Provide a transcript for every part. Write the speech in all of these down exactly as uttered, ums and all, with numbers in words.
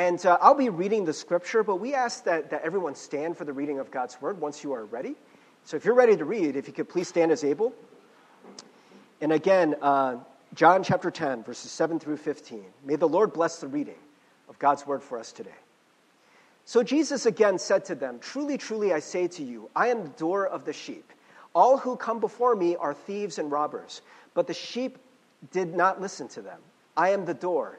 And uh, I'll be reading the scripture, but we ask that, that everyone stand for the reading of God's word once you are ready. So if you're ready to read, if you could please stand as able. And again, uh, John chapter ten, verses seven through fifteen. May the Lord bless the reading of God's word for us today. So Jesus again said to them, "Truly, truly, I say to you, I am the door of the sheep. All who come before me are thieves and robbers, but the sheep did not listen to them. I am the door.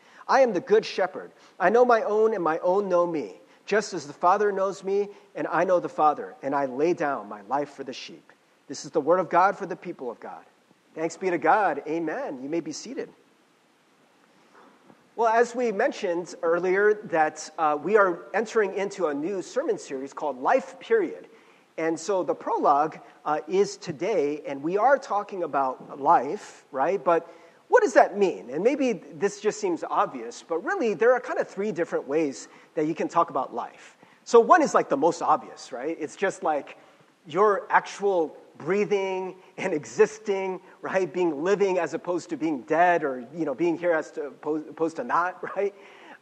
I am the good shepherd. I know my own, and my own know me, just as the Father knows me, and I know the Father, and I lay down my life for the sheep." This is the word of God for the people of God. Thanks be to God. Amen. You may be seated. Well, as we mentioned earlier, that uh, we are entering into a new sermon series called Life Period. And so the prologue uh, is today, and we are talking about life, right? But what does that mean? And maybe this just seems obvious, but really there are kind of three different ways that you can talk about life. So one is like the most obvious, right? It's just like your actual breathing and existing, right? Being living as opposed to being dead, or, you know, being here as to, opposed to not, right?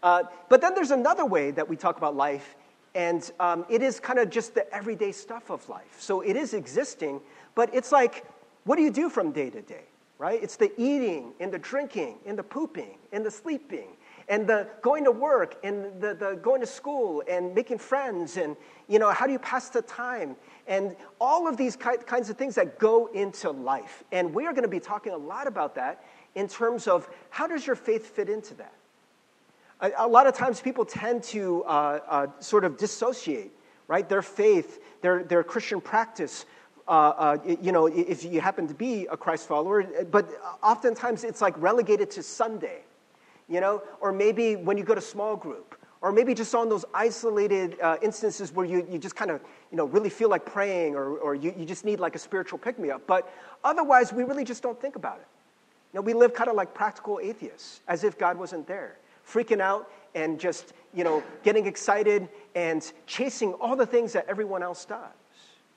Uh, but then there's another way that we talk about life, and um, it is kind of just the everyday stuff of life. So it is existing, but it's like, what do you do from day to day? Right? It's the eating and the drinking and the pooping and the sleeping and the going to work and the, the going to school and making friends and, you know, how do you pass the time? And all of these ki- kinds of things that go into life. And we are going to be talking a lot about that in terms of how does your faith fit into that? A, a lot of times people tend to uh, uh, sort of dissociate, right, their faith, their, their Christian practice, Uh, uh, you know, if you happen to be a Christ follower, but oftentimes it's like relegated to Sunday, you know, or maybe when you go to small group, or maybe just on those isolated uh, instances where you, you just kind of, you know, really feel like praying, or, or you, you just need like a spiritual pick-me-up. But otherwise, we really just don't think about it. You know, we live kind of like practical atheists, as if God wasn't there, freaking out and just, you know, getting excited and chasing all the things that everyone else does,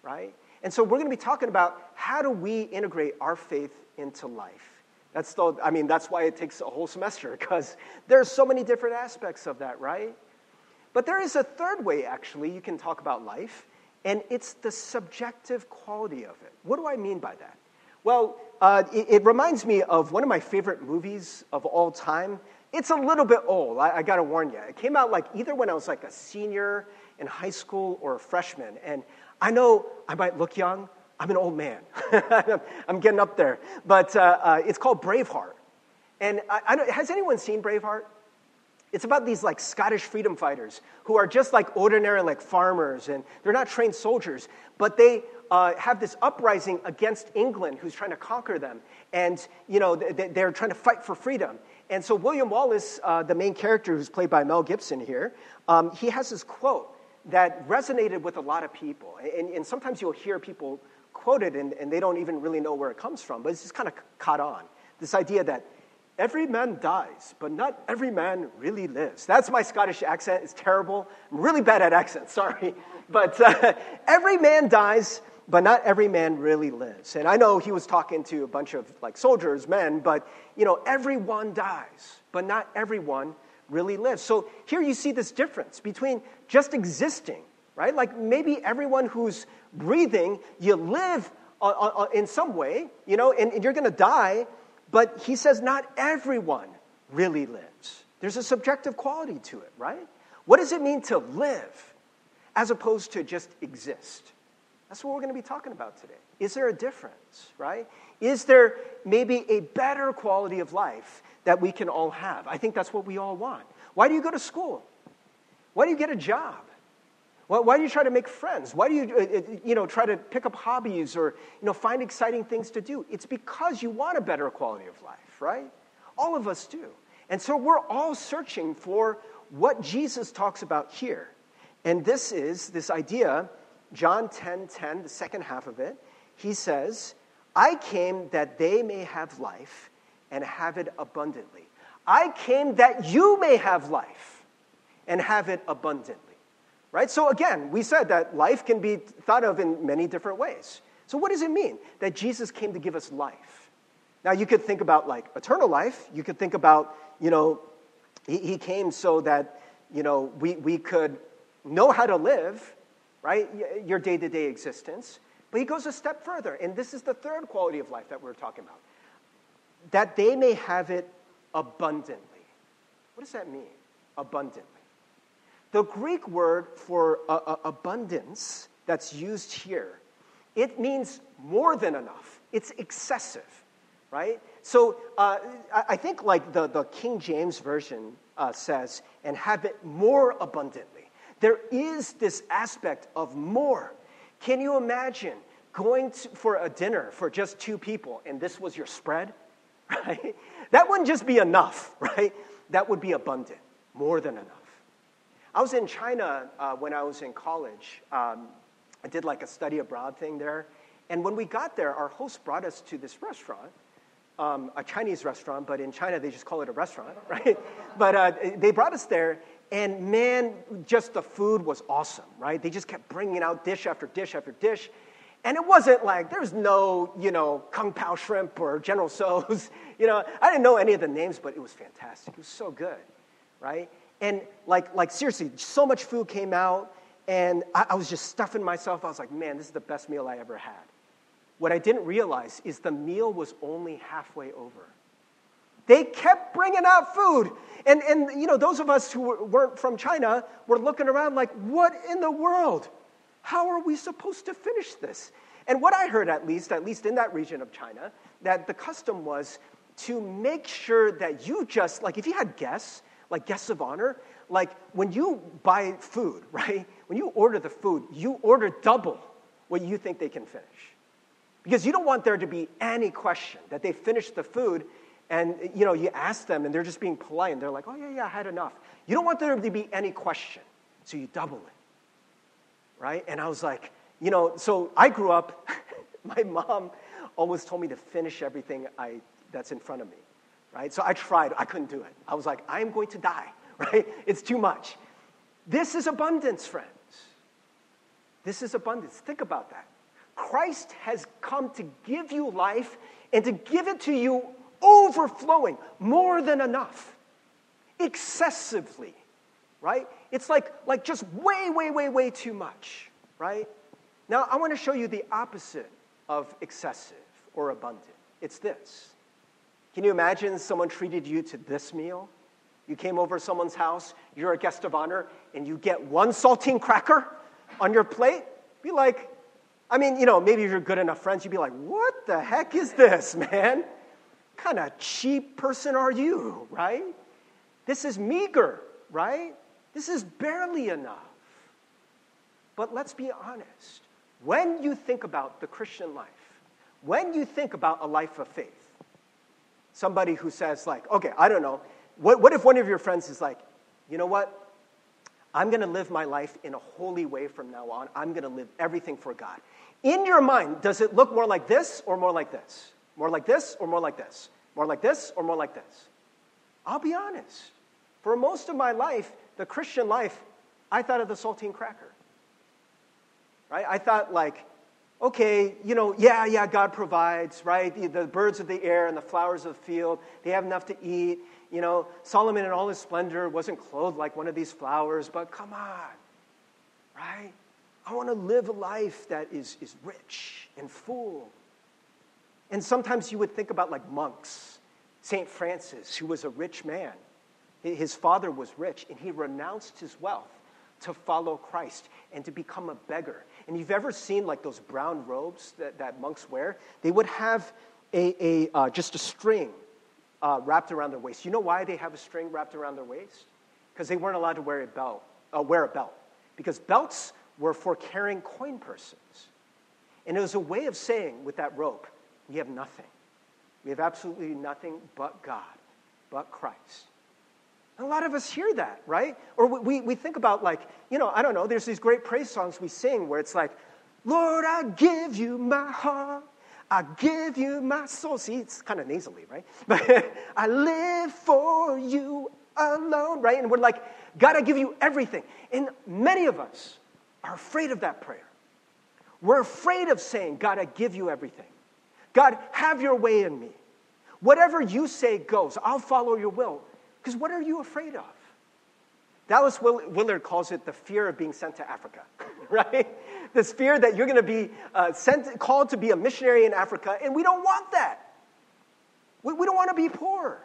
right? And so we're going to be talking about how do we integrate our faith into life. That's the, I mean, that's why it takes a whole semester, because there's so many different aspects of that, right? But there is a third way, actually, you can talk about life, and it's the subjective quality of it. What do I mean by that? Well, uh, it, it reminds me of one of my favorite movies of all time. It's a little bit old, I, I got to warn you. It came out like either when I was like a senior in high school or a freshman, and I know I might look young. I'm an old man. I'm getting up there. But uh, uh, it's called Braveheart. And I, I don't, has anyone seen Braveheart? It's about these like Scottish freedom fighters who are just like ordinary like farmers, and they're not trained soldiers, but they uh, have this uprising against England, who's trying to conquer them, and you know they, they're trying to fight for freedom. And so William Wallace, uh, the main character who's played by Mel Gibson here, um, he has this quote that resonated with a lot of people. And, and sometimes you'll hear people quote it, and, and they don't even really know where it comes from, but it's just kind of caught on. This idea that every man dies, but not every man really lives. That's my Scottish accent. It's terrible. I'm really bad at accents, sorry. But uh, every man dies, but not every man really lives. And I know he was talking to a bunch of like soldiers, men, but you know, everyone dies, but not everyone really live. So here you see this difference between just existing, right? Like maybe everyone who's breathing, you live uh, uh, in some way, you know, and, and you're going to die, but he says not everyone really lives. There's a subjective quality to it, right? What does it mean to live as opposed to just exist? That's what we're going to be talking about today. Is there a difference, right? Is there maybe a better quality of life that we can all have? I think that's what we all want. Why do you go to school? Why do you get a job? Why do you try to make friends? Why do you, you know, try to pick up hobbies, or, you know, find exciting things to do? It's because you want a better quality of life, right? All of us do. And so we're all searching for what Jesus talks about here. And this is this idea, John ten ten, the second half of it. He says, I came that they may have life and have it abundantly. I came that you may have life and have it abundantly. Right? So again, we said that life can be thought of in many different ways. So what does it mean that Jesus came to give us life? Now, you could think about, like, eternal life. You could think about, you know, he, he came so that, you know, we, we could know how to live, right, your day-to-day existence. But he goes a step further, and this is the third quality of life that we're talking about, that they may have it abundantly. What does that mean, abundantly? The Greek word for uh, uh, abundance that's used here, it means more than enough. It's excessive, right? So uh, I think, like, the, the King James Version uh, says, and have it more abundantly. There is this aspect of more. Can you imagine going to, for a dinner for just two people, and this was your spread, right? That wouldn't just be enough, right? That would be abundant, more than enough. I was in China uh, when I was in college. Um, I did like a study abroad thing there. And when we got there, our host brought us to this restaurant, um, a Chinese restaurant, but in China they just call it a restaurant, right? But uh, they brought us there, and man, just the food was awesome, right? They just kept bringing out dish after dish after dish. And it wasn't like, there's no, you know, Kung Pao shrimp or General Tso's. You know, I didn't know any of the names, but it was fantastic. It was so good, right? And like, like seriously, so much food came out, and I, I was just stuffing myself. I was like, man, this is the best meal I ever had. What I didn't realize is the meal was only halfway over. They kept bringing out food. And, and you know, those of us who were, weren't from China were looking around like, what in the world? How are we supposed to finish this? And what I heard, at least, at least in that region of China, that the custom was to make sure that you just, like, if you had guests, like guests of honor, like when you buy food, right? When you order the food, you order double what you think they can finish. Because you don't want there to be any question that they finished the food, and you know, you ask them and they're just being polite and they're like, oh yeah, yeah, I had enough. You don't want there to be any question, so you double it, right? And I was like, you know, so I grew up, my mom always told me to finish everything I that's in front of me. Right? So I tried. I couldn't do it. I was like, I'm going to die. Right? It's too much. This is abundance, friends. This is abundance. Think about that. Christ has come to give you life and to give it to you overflowing, more than enough, excessively. Right? It's like, like just way, way, way, way too much. Right? Now, I want to show you the opposite of excessive or abundant. It's this. Can you imagine someone treated you to this meal? You came over to someone's house, you're a guest of honor, and you get one saltine cracker on your plate? Be like, I mean, you know, maybe if you're good enough friends, you'd be like, what the heck is this, man? What kind of cheap person are you, right? This is meager, right? This is barely enough. But let's be honest. When you think about the Christian life, when you think about a life of faith, somebody who says, like, okay, I don't know. What, what if one of your friends is like, you know what? I'm going to live my life in a holy way from now on. I'm going to live everything for God. In your mind, does it look more like this or more like this? More like this or more like this? More like this or more like this? I'll be honest. For most of my life, the Christian life, I thought of the saltine cracker. Right? I thought, like, okay, you know, yeah, yeah, God provides, right? The, the birds of the air and the flowers of the field, they have enough to eat. You know, Solomon in all his splendor wasn't clothed like one of these flowers, but come on, right? I want to live a life that is, is rich and full. And sometimes you would think about, like, monks. Saint Francis, who was a rich man. His father was rich, and he renounced his wealth to follow Christ and to become a beggar. And you've ever seen, like, those brown robes that, that monks wear? They would have a, a uh, just a string uh, wrapped around their waist. You know why they have a string wrapped around their waist? Because they weren't allowed to wear a belt. Uh, wear a belt because belts were for carrying coin purses, and it was a way of saying with that rope, we have nothing, we have absolutely nothing but God, but Christ. A lot of us hear that, right? Or we, we think about, like, you know, I don't know, there's these great praise songs we sing where it's like, Lord, I give you my heart. I give you my soul. See, it's kind of nasally, right? But I live for you alone, right? And we're like, God, I give you everything. And many of us are afraid of that prayer. We're afraid of saying, God, I give you everything. God, have your way in me. Whatever you say goes. I'll follow your will. Because what are you afraid of? Dallas Willard calls it the fear of being sent to Africa, right? This fear that you're going to be uh, sent, called to be a missionary in Africa, and we don't want that. We, we don't want to be poor,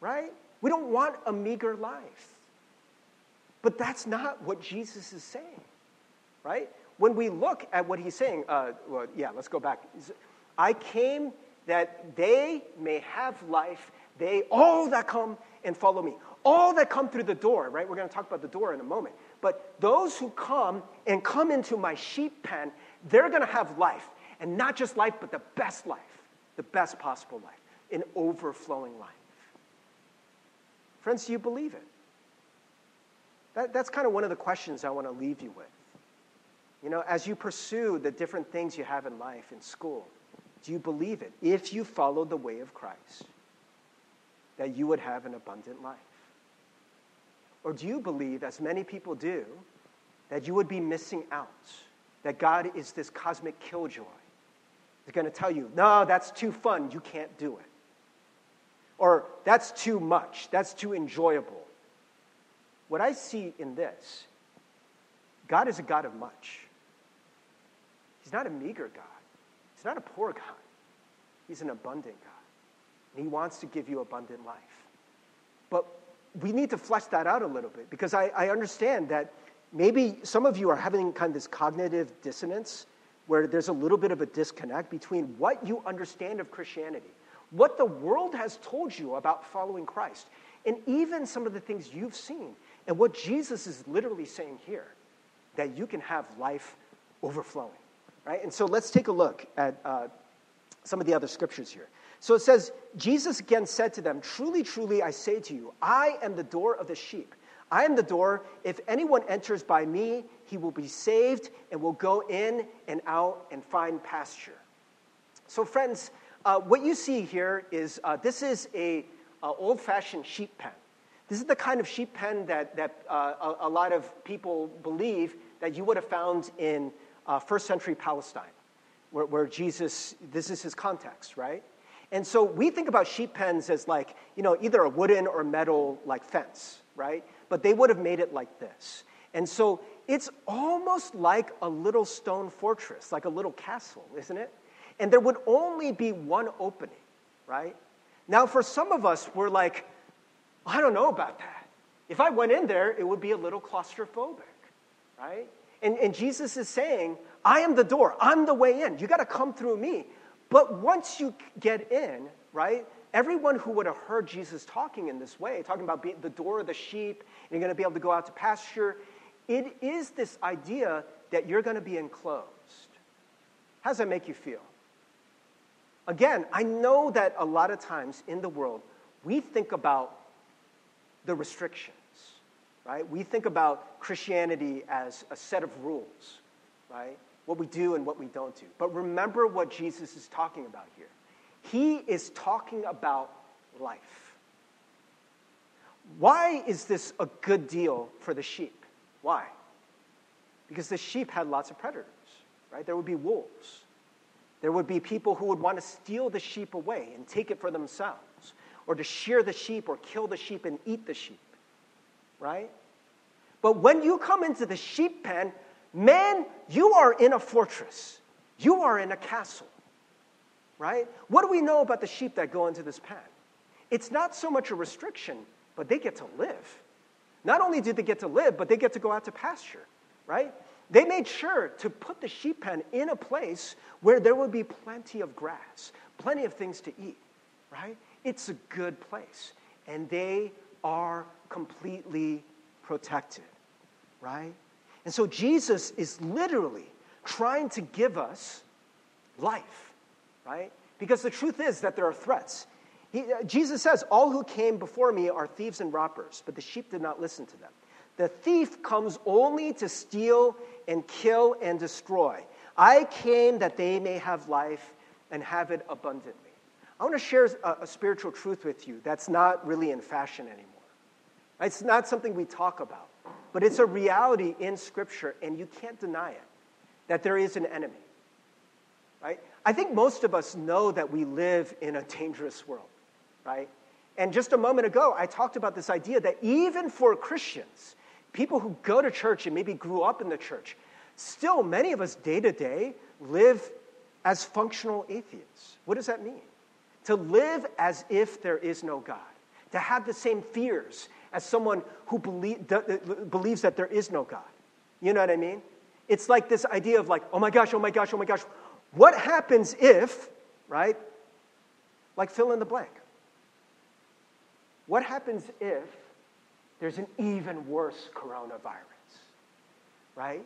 right? We don't want a meager life. But that's not what Jesus is saying, right? When we look at what he's saying, uh, well, yeah, let's go back. I came that they may have life, they, all that come and follow me. All that come through the door, right? We're going to talk about the door in a moment. But those who come and come into my sheep pen, they're going to have life. And not just life, but the best life. The best possible life. An overflowing life. Friends, do you believe it? That, that's kind of one of the questions I want to leave you with. You know, as you pursue the different things you have in life, in school, do you believe it? If you follow the way of Christ, that you would have an abundant life? Or do you believe, as many people do, that you would be missing out? That God is this cosmic killjoy. He's going to tell you, no, that's too fun. You can't do it. Or that's too much. That's too enjoyable. What I see in this, God is a God of much. He's not a meager God. He's not a poor God. He's an abundant God. And he wants to give you abundant life. But we need to flesh that out a little bit, because I, I understand that maybe some of you are having kind of this cognitive dissonance where there's a little bit of a disconnect between what you understand of Christianity, what the world has told you about following Christ, and even some of the things you've seen, and what Jesus is literally saying here, that you can have life overflowing, right? And so let's take a look at uh, some of the other scriptures here. So it says, Jesus again said to them, truly, truly, I say to you, I am the door of the sheep. I am the door. If anyone enters by me, he will be saved and will go in and out and find pasture. So friends, uh, what you see here is uh, this is an uh, old-fashioned sheep pen. This is the kind of sheep pen that, that uh, a, a lot of people believe that you would have found in uh, first century Palestine, where, where Jesus, this is his context, right? And so we think about sheep pens as like, you know, either a wooden or metal like fence, right? But they would have made it like this. And so it's almost like a little stone fortress, like a little castle, isn't it? And there would only be one opening, right? Now for some of us, we're like, I don't know about that. If I went in there, it would be a little claustrophobic, right? And, and Jesus is saying, I am the door. I'm the way in. You got to come through me. But once you get in, right, everyone who would have heard Jesus talking in this way, talking about being the door of the sheep, and you're going to be able to go out to pasture, it is this idea that you're going to be enclosed. How does that make you feel? Again, I know that a lot of times in the world, we think about the restrictions, right? We think about Christianity as a set of rules, right? What we do and what we don't do. But remember what Jesus is talking about here. He is talking about life. Why is this a good deal for the sheep? Why? Because the sheep had lots of predators, right? There would be wolves. There would be people who would want to steal the sheep away and take it for themselves, or to shear the sheep or kill the sheep and eat the sheep, right? But when you come into the sheep pen, man, you are in a fortress. You are in a castle, right? What do we know about the sheep that go into this pen? It's not so much a restriction, but they get to live. Not only do they get to live, but they get to go out to pasture, right? They made sure to put the sheep pen in a place where there would be plenty of grass, plenty of things to eat, right? It's a good place. And they are completely protected, right? And so Jesus is literally trying to give us life, right? Because the truth is that there are threats. He, uh, Jesus says, all who came before me are thieves and robbers, but the sheep did not listen to them. The thief comes only to steal and kill and destroy. I came that they may have life and have it abundantly. I want to share a, a spiritual truth with you that's not really in fashion anymore. It's not something we talk about, but it's a reality in Scripture, and you can't deny it, that there is an enemy. Right? I think most of us know that we live in a dangerous world, right? And just a moment ago, I talked about this idea that even for Christians, people who go to church and maybe grew up in the church, still many of us day to day live as functional atheists. What does that mean? To live as if there is no God, to have the same fears as someone who believe, that, believes that there is no God. You know what I mean? It's like this idea of like, oh my gosh, oh my gosh, oh my gosh, what happens if, right, like fill in the blank. What happens if there's an even worse coronavirus, right?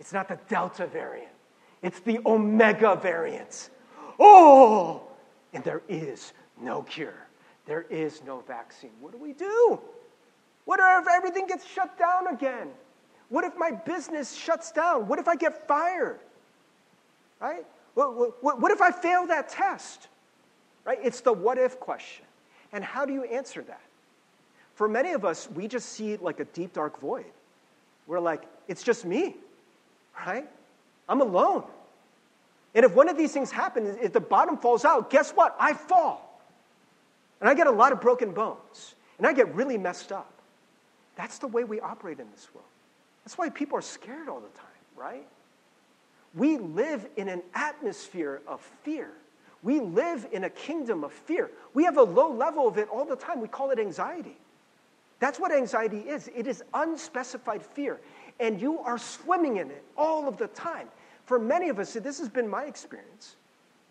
It's not the Delta variant. It's the Omega variant. Oh! And there is no cure. There is no vaccine. What do we do? What if everything gets shut down again? What if my business shuts down? What if I get fired? Right? What, what, what if I fail that test? Right? It's the what if question. And how do you answer that? For many of us, we just see like a deep, dark void. We're like, it's just me, right? I'm alone. And if one of these things happens, if the bottom falls out, guess what? I fall. And I get a lot of broken bones. And I get really messed up. That's the way we operate in this world. That's why people are scared all the time, right? We live in an atmosphere of fear. We live in a kingdom of fear. We have a low level of it all the time. We call it anxiety. That's what anxiety is. It is unspecified fear. And you are swimming in it all of the time. For many of us, this has been my experience.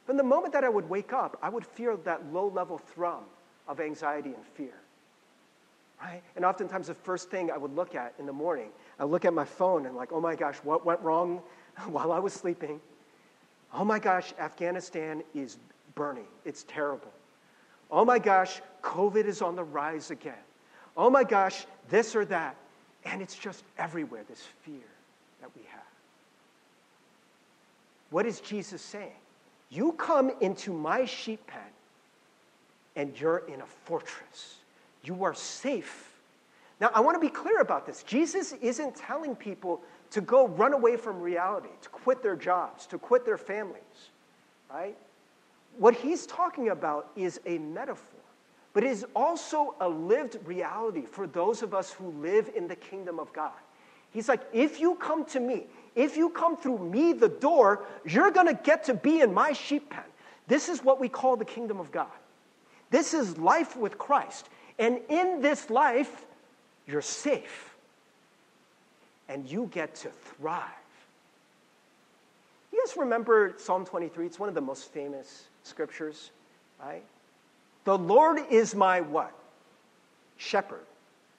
From the moment that I would wake up, I would feel that low-level thrum of anxiety and fear. Right? And oftentimes the first thing I would look at in the morning, I look at my phone and like, oh my gosh, what went wrong while I was sleeping? Oh my gosh, Afghanistan is burning. It's terrible. Oh my gosh, COVID is on the rise again. Oh my gosh, this or that. And it's just everywhere, this fear that we have. What is Jesus saying? You come into my sheep pen, and you're in a fortress. You are safe. Now, I want to be clear about this. Jesus isn't telling people to go run away from reality, to quit their jobs, to quit their families, right? What he's talking about is a metaphor, but it is also a lived reality for those of us who live in the kingdom of God. He's like, if you come to me, if you come through me, the door, you're going to get to be in my sheep pen. This is what we call the kingdom of God. This is life with Christ. And in this life, you're safe. And you get to thrive. You guys remember Psalm twenty-three? It's one of the most famous scriptures, right? The Lord is my what? Shepherd.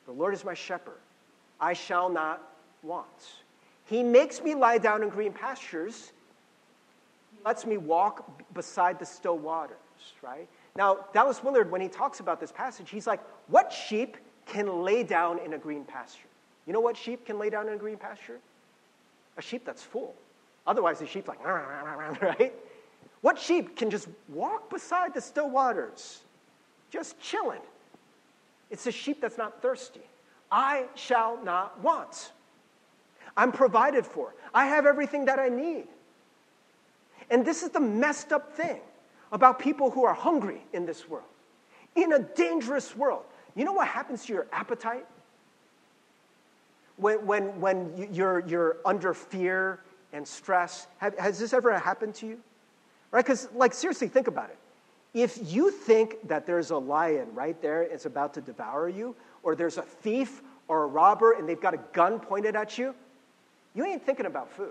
The Lord is my shepherd. I shall not want. He makes me lie down in green pastures. He lets me walk beside the still waters, right? Now, Dallas Willard, when he talks about this passage, he's like, what sheep can lay down in a green pasture? You know what sheep can lay down in a green pasture? A sheep that's full. Otherwise, the sheep's like, right? What sheep can just walk beside the still waters, just chilling? It's a sheep that's not thirsty. I shall not want. I'm provided for. I have everything that I need. And this is the messed up thing about people who are hungry in this world, in a dangerous world. You know what happens to your appetite? When, when, when you're, you're under fear and stress, have, has this ever happened to you? Right? Because, like, seriously, think about it. If you think that there's a lion right there that's about to devour you, or there's a thief or a robber and they've got a gun pointed at you, you ain't thinking about food,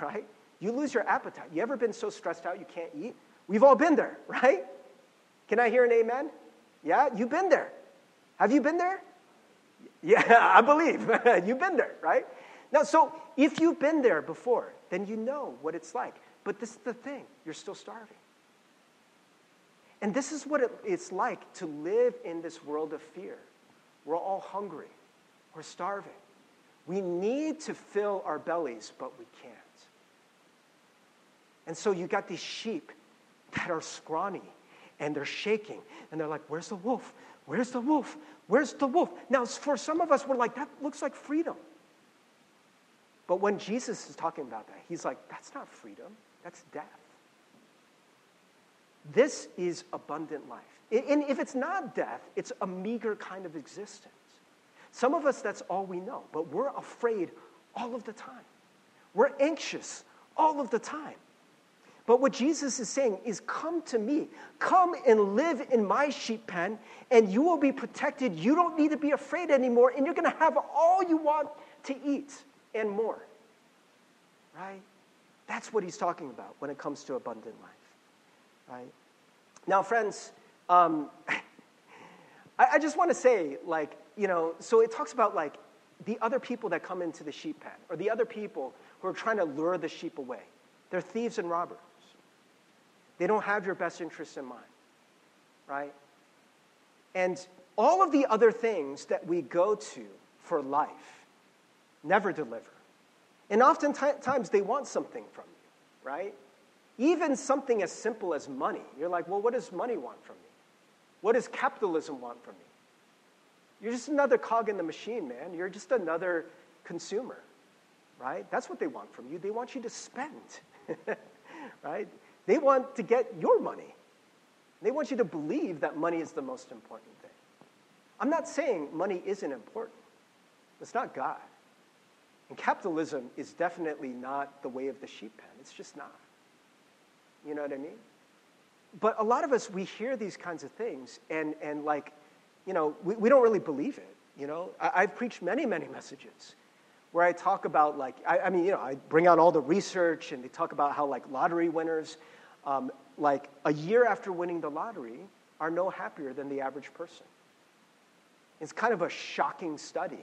right? You lose your appetite. You ever been so stressed out you can't eat? We've all been there, right? Can I hear an amen? Yeah, you've been there. Have you been there? Yeah, I believe. You've been there, right? Now, so if you've been there before, then you know what it's like. But this is the thing. You're still starving. And this is what it, it's like to live in this world of fear. We're all hungry. We're starving. We need to fill our bellies, but we can't. And so you got these sheep that are scrawny, and they're shaking, and they're like, where's the wolf? Where's the wolf? Where's the wolf? Now, for some of us, we're like, that looks like freedom. But when Jesus is talking about that, he's like, that's not freedom. That's death. This is abundant life. And if it's not death, it's a meager kind of existence. Some of us, that's all we know, but we're afraid all of the time. We're anxious all of the time. But what Jesus is saying is, come to me. Come and live in my sheep pen, and you will be protected. You don't need to be afraid anymore, and you're going to have all you want to eat and more. Right? That's what he's talking about when it comes to abundant life. Right? Now, friends, um, I, I just want to say, like, you know, so it talks about, like, the other people that come into the sheep pen, or the other people who are trying to lure the sheep away. They're thieves and robbers. They don't have your best interests in mind, right? And all of the other things that we go to for life never deliver. And oftentimes, they want something from you, right? Even something as simple as money. You're like, well, what does money want from me? What does capitalism want from me? You're just another cog in the machine, man. You're just another consumer, right? That's what they want from you. They want you to spend, right? They want to get your money. They want you to believe that money is the most important thing. I'm not saying money isn't important. It's not God. And capitalism is definitely not the way of the sheep pen. It's just not. You know what I mean? But a lot of us, we hear these kinds of things, and, and like, you know, we, we don't really believe it, you know? I, I've preached many, many messages where I talk about, like, I, I mean, you know, I bring out all the research, and they talk about how, like, lottery winners, um, like, a year after winning the lottery are no happier than the average person. It's kind of a shocking study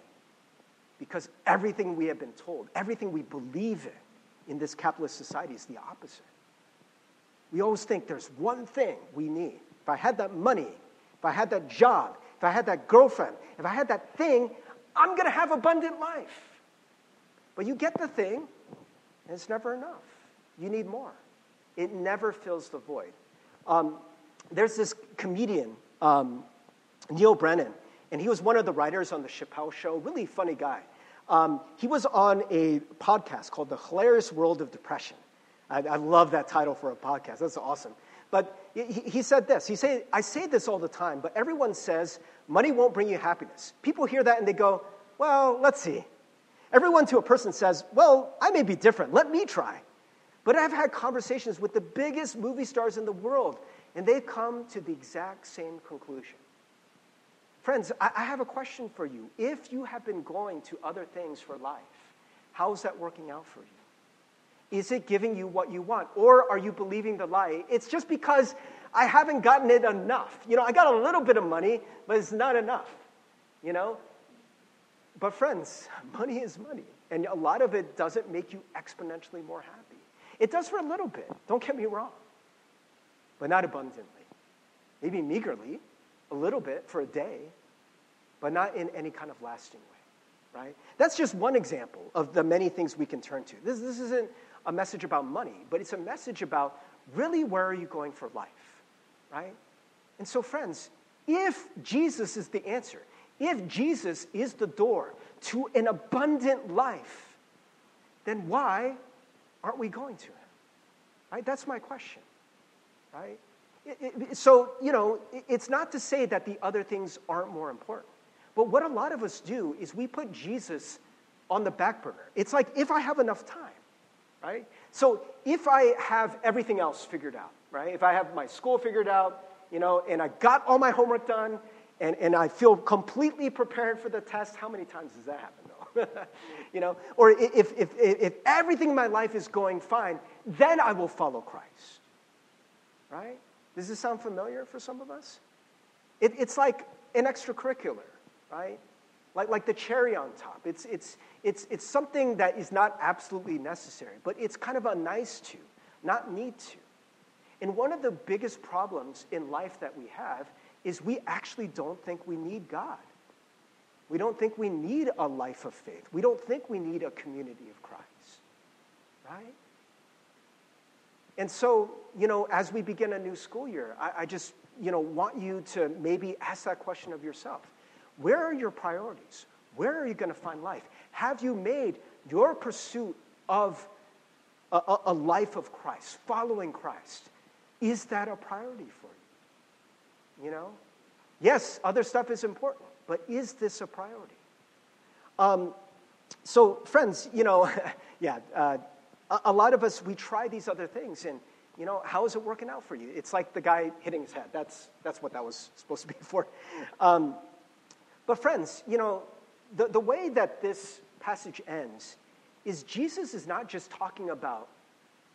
because everything we have been told, everything we believe in in this capitalist society is the opposite. We always think there's one thing we need. If I had that money, if I had that job, if I had that girlfriend, if I had that thing, I'm going to have abundant life. But you get the thing, and it's never enough. You need more. It never fills the void. Um, there's this comedian, um, Neil Brennan, and he was one of the writers on the Chappelle Show, really funny guy. Um, he was on a podcast called The Hilarious World of Depression. I, I love that title for a podcast. That's awesome. But he, he said this. He said, I say this all the time, but everyone says money won't bring you happiness. People hear that and they go, well, let's see. Everyone to a person says, well, I may be different. Let me try. But I've had conversations with the biggest movie stars in the world, and they've come to the exact same conclusion. Friends, I, I have a question for you. If you have been going to other things for life, how is that working out for you? Is it giving you what you want? Or are you believing the lie? It's just because I haven't gotten it enough. You know, I got a little bit of money, but it's not enough, you know? But friends, money is money. And a lot of it doesn't make you exponentially more happy. It does for a little bit, don't get me wrong. But not abundantly. Maybe meagerly, a little bit for a day, but not in any kind of lasting way, right? That's just one example of the many things we can turn to. This, this isn't a message about money, but it's a message about really where are you going for life, right? And so friends, if Jesus is the answer, if Jesus is the door to an abundant life, then why aren't we going to him? Right? That's my question. Right? It, it, so, you know, it, it's not to say that the other things aren't more important. But what a lot of us do is we put Jesus on the back burner. It's like, if I have enough time, right? So if I have everything else figured out, right? If I have my school figured out, you know, and I got all my homework done, And, and I feel completely prepared for the test. How many times does that happen, though? You know, or if, if, if everything in my life is going fine, then I will follow Christ, right? Does this sound familiar for some of us? It, it's like an extracurricular, right? Like, like the cherry on top. It's, it's, it's, it's something that is not absolutely necessary, but it's kind of a nice to, not need to. And one of the biggest problems in life that we have is we actually don't think we need God. We don't think we need a life of faith. We don't think we need a community of Christ, right? And so, you know, as we begin a new school year, I, I just, you know, want you to maybe ask that question of yourself. Where are your priorities? Where are you going to find life? Have you made your pursuit of a, a, a life of Christ, following Christ? Is that a priority for you? You know? Yes, other stuff is important, but is this a priority? Um, so, friends, you know, yeah, uh, a lot of us, we try these other things, and, you know, how is it working out for you? It's like the guy hitting his head. That's that's what that was supposed to be for. Um, but, friends, you know, the, the way that this passage ends is Jesus is not just talking about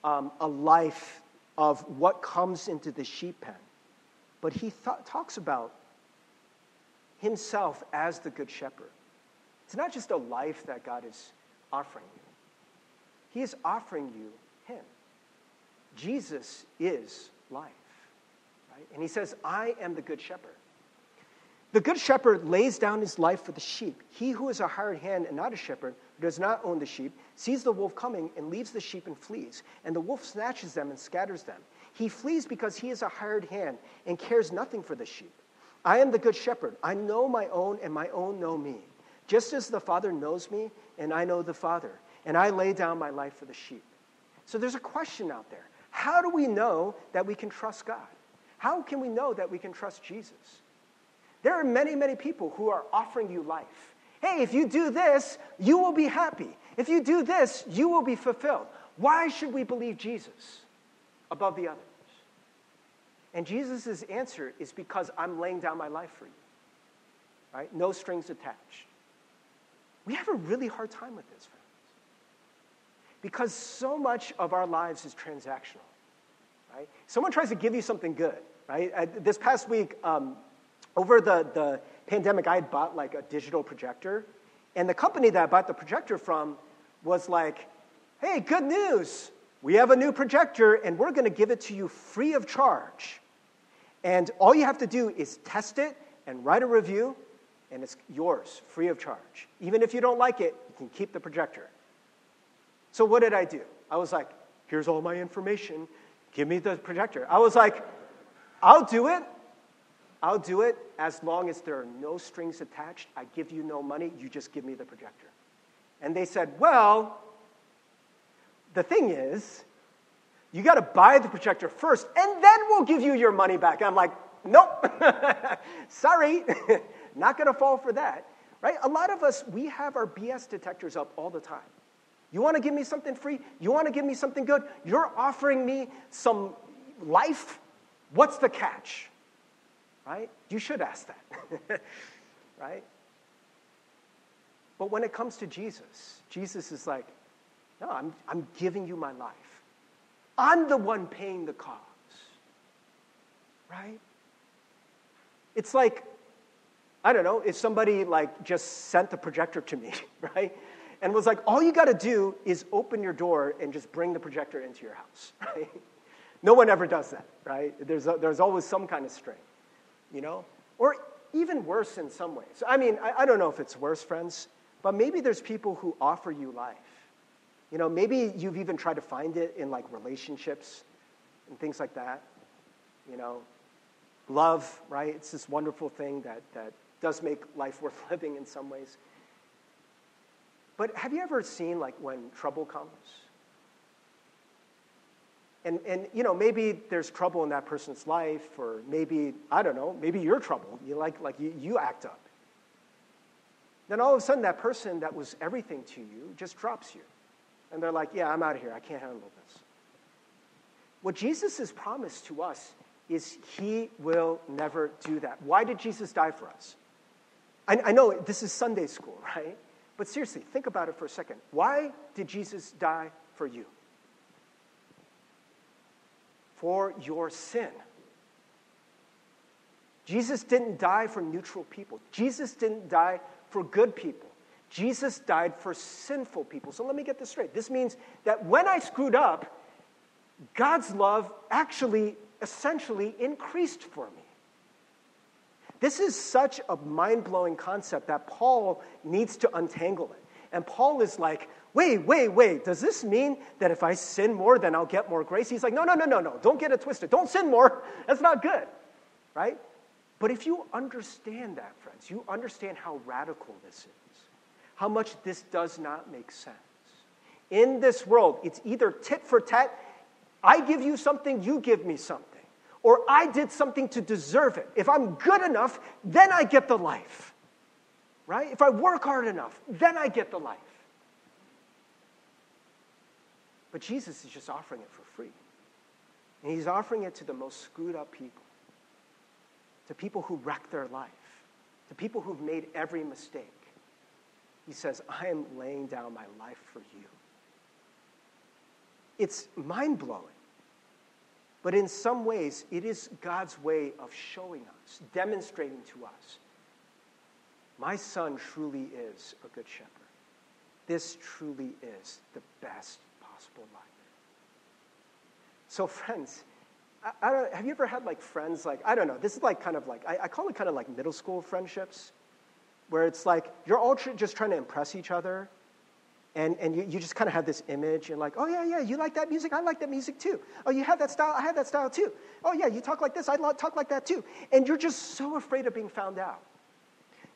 um, a life of what comes into the sheep pen, but he th- talks about himself as the good shepherd. It's not just a life that God is offering you. He is offering you him. Jesus is life, right? And he says, I am the good shepherd. The good shepherd lays down his life for the sheep. He who is a hired hand and not a shepherd, who does not own the sheep, sees the wolf coming and leaves the sheep and flees. And the wolf snatches them and scatters them. He flees because he is a hired hand and cares nothing for the sheep. I am the good shepherd. I know my own, and my own know me. Just as the Father knows me, and I know the Father. And I lay down my life for the sheep. So there's a question out there. How do we know that we can trust God? How can we know that we can trust Jesus? There are many, many people who are offering you life. Hey, if you do this, you will be happy. If you do this, you will be fulfilled. Why should we believe Jesus above the others? And Jesus' answer is because I'm laying down my life for you. Right? No strings attached. We have a really hard time with this, friends. Because so much of our lives is transactional, right? Someone tries to give you something good, right? I, this past week, um, over the, the pandemic, I had bought like a digital projector. And the company that I bought the projector from was like, hey, good news. We have a new projector, and we're going to give it to you free of charge. And all you have to do is test it and write a review, and it's yours, free of charge. Even if you don't like it, you can keep the projector. So what did I do? I was like, here's all my information. Give me the projector. I was like, I'll do it. I'll do it as long as there are no strings attached. I give you no money. You just give me the projector. And they said, well, the thing is, you got to buy the projector first, and then we'll give you your money back. And I'm like, nope. Sorry. Not going to fall for that. Right? A lot of us, we have our B S detectors up all the time. You want to give me something free? You want to give me something good? You're offering me some life? What's the catch? Right? You should ask that. Right? But when it comes to Jesus, Jesus is like, no, I'm, I'm giving you my life. I'm the one paying the cost. Right? It's like, I don't know, if somebody like just sent the projector to me, right? And was like, all you got to do is open your door and just bring the projector into your house, right? No one ever does that, right? There's, a, there's always some kind of string, you know? Or even worse in some ways. I mean, I, I don't know if it's worse, friends, but maybe there's people who offer you life. You know, maybe you've even tried to find it in, like, relationships and things like that, you know? Love, right? It's this wonderful thing that, that does make life worth living in some ways. But have you ever seen, like, when trouble comes? And, and you know, maybe there's trouble in that person's life, or maybe, I don't know, maybe you're troubled. You like, like you, you act up. Then all of a sudden, that person that was everything to you just drops you. And they're like, yeah, I'm out of here. I can't handle this. What Jesus has promised to us is he will never do that. Why did Jesus die for us? I, I know this is Sunday school, right? But seriously, think about it for a second. Why did Jesus die for you? For your sin. Jesus didn't die for neutral people. Jesus didn't die for good people. Jesus died for sinful people. So let me get this straight. This means that when I screwed up, God's love actually essentially increased for me. This is such a mind-blowing concept that Paul needs to untangle it. And Paul is like, wait, wait, wait, does this mean that if I sin more, then I'll get more grace? He's like, no, no, no, no, no, don't get it twisted. Don't sin more. That's not good, right? But if you understand that, friends, you understand how radical this is, how much this does not make sense. In this world, it's either tit for tat, I give you something, you give me something, or I did something to deserve it. If I'm good enough, then I get the life, right? If I work hard enough, then I get the life. But Jesus is just offering it for free. And he's offering it to the most screwed up people, to people who wreck their life, to people who've made every mistake. He says, I am laying down my life for you. It's mind-blowing. But in some ways, it is God's way of showing us, demonstrating to us, my son truly is a good shepherd. This truly is the best possible life. So friends, I, I don't, have you ever had like friends like, I don't know, this is like kind of like, I, I call it kind of like middle school friendships, where it's like you're all tr- just trying to impress each other. And and you, you just kind of have this image. You're like, oh, yeah, yeah, you like that music? I like that music, too. Oh, you have that style? I have that style, too. Oh, yeah, you talk like this? I talk like that, too. And you're just so afraid of being found out.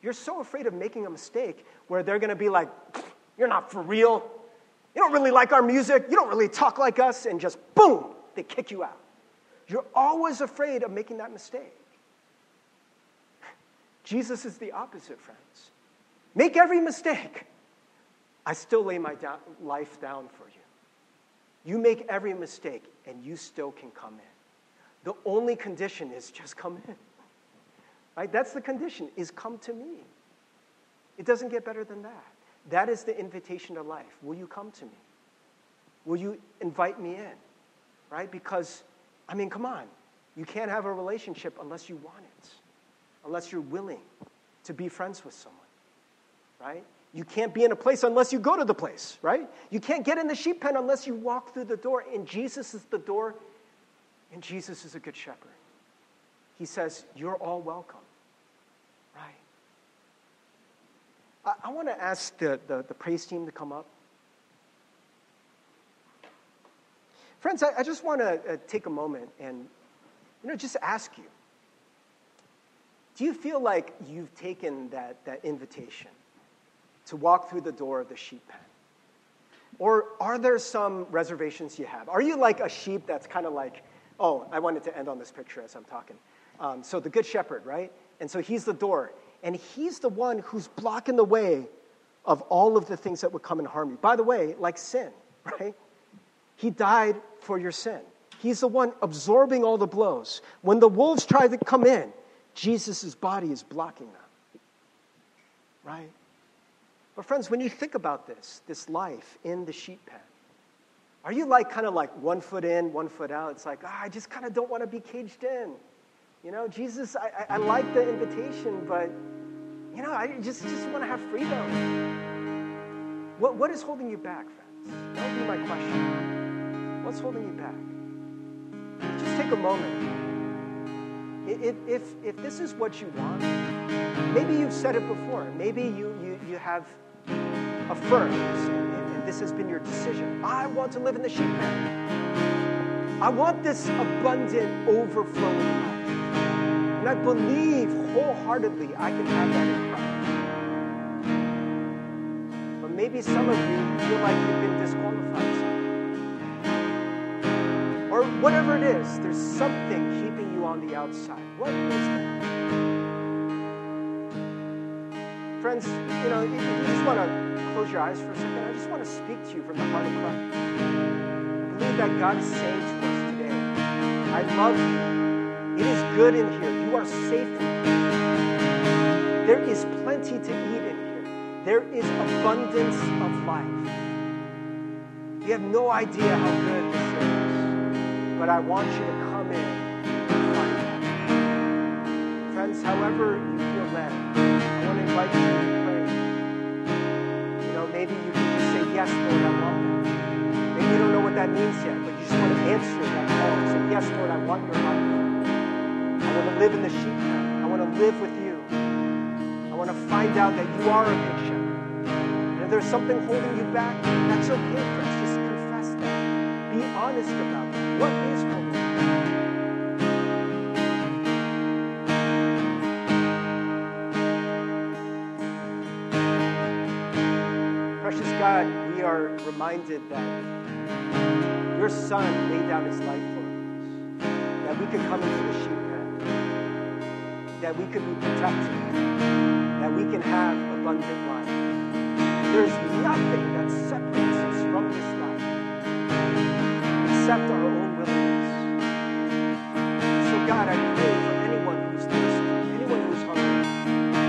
You're so afraid of making a mistake where they're going to be like, you're not for real. You don't really like our music. You don't really talk like us. And just, boom, they kick you out. You're always afraid of making that mistake. Jesus is the opposite, friends. Make every mistake. I still lay my down, life down for you. You make every mistake, and you still can come in. The only condition is just come in. Right? That's the condition, is come to me. It doesn't get better than that. That is the invitation to life. Will you come to me? Will you invite me in? Right? Because, I mean, come on. You can't have a relationship unless you want it, unless you're willing to be friends with someone. Right? You can't be in a place unless you go to the place, right? You can't get in the sheep pen unless you walk through the door. And Jesus is the door, and Jesus is a good shepherd. He says, you're all welcome, right? I, I want to ask the, the, the praise team to come up. Friends, I, I just want to uh, take a moment and, you know, just ask you. Do you feel like you've taken that, that invitation to walk through the door of the sheep pen? Or are there some reservations you have? Are you like a sheep that's kind of like, oh, I wanted to end on this picture as I'm talking. Um, so the good shepherd, right? And so he's the door. And he's the one who's blocking the way of all of the things that would come and harm you. By the way, like sin, right? He died for your sin. He's the one absorbing all the blows. When the wolves try to come in, Jesus' body is blocking them, right? But friends, when you think about this, this life in the sheep pen, are you like kind of like one foot in, one foot out? It's like, ah, I just kind of don't want to be caged in. You know, Jesus, I, I, I like the invitation, but, you know, I just, just want to have freedom. What, what is holding you back, friends? That would be my question. What's holding you back? Just take a moment. If, if, if this is what you want, maybe you've said it before. Maybe you, you You have affirmed, and this has been your decision. I want to live in the sheep pen. I want this abundant, overflowing life. And I believe wholeheartedly I can have that in Christ. But maybe some of you feel like you've been disqualified. Or whatever it is, there's something keeping you on the outside. What is that? Friends, you know, if you just want to close your eyes for a second, I just want to speak to you from the heart of Christ. I believe that God is saying to us today, I love you. It is good in here. You are safe in here. There is plenty to eat in here. There is abundance of life. You have no idea how good this is, but I want you to come in and find that. Friends, however you feel led, invite you to pray. You know, maybe you can just say, yes, Lord, I love you. Maybe you don't know what that means yet, but you just want to answer that call and say, yes, Lord, I want your life. I want to live in the sheep pen. I want to live with you. I want to find out that you are a good shepherd. And if there's something holding you back, that's okay, friends. Just confess that. Be honest about it. What is holding you back? Precious God, we are reminded that your Son laid down his life for us, that we could come into the sheep pen, that we could be protected, that we can have abundant life. There's nothing that separates us from this life except our own willingness. So God, I pray for anyone who's thirsty, anyone who's hungry,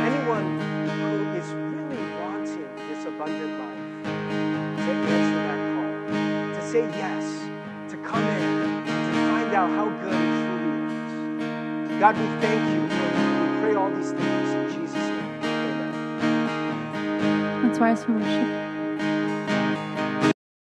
anyone who is really wanting this abundant life, say yes, to come in, to find out how good it truly is. God, we thank you. We pray all these things in Jesus' name. Amen. Let's rise for worship.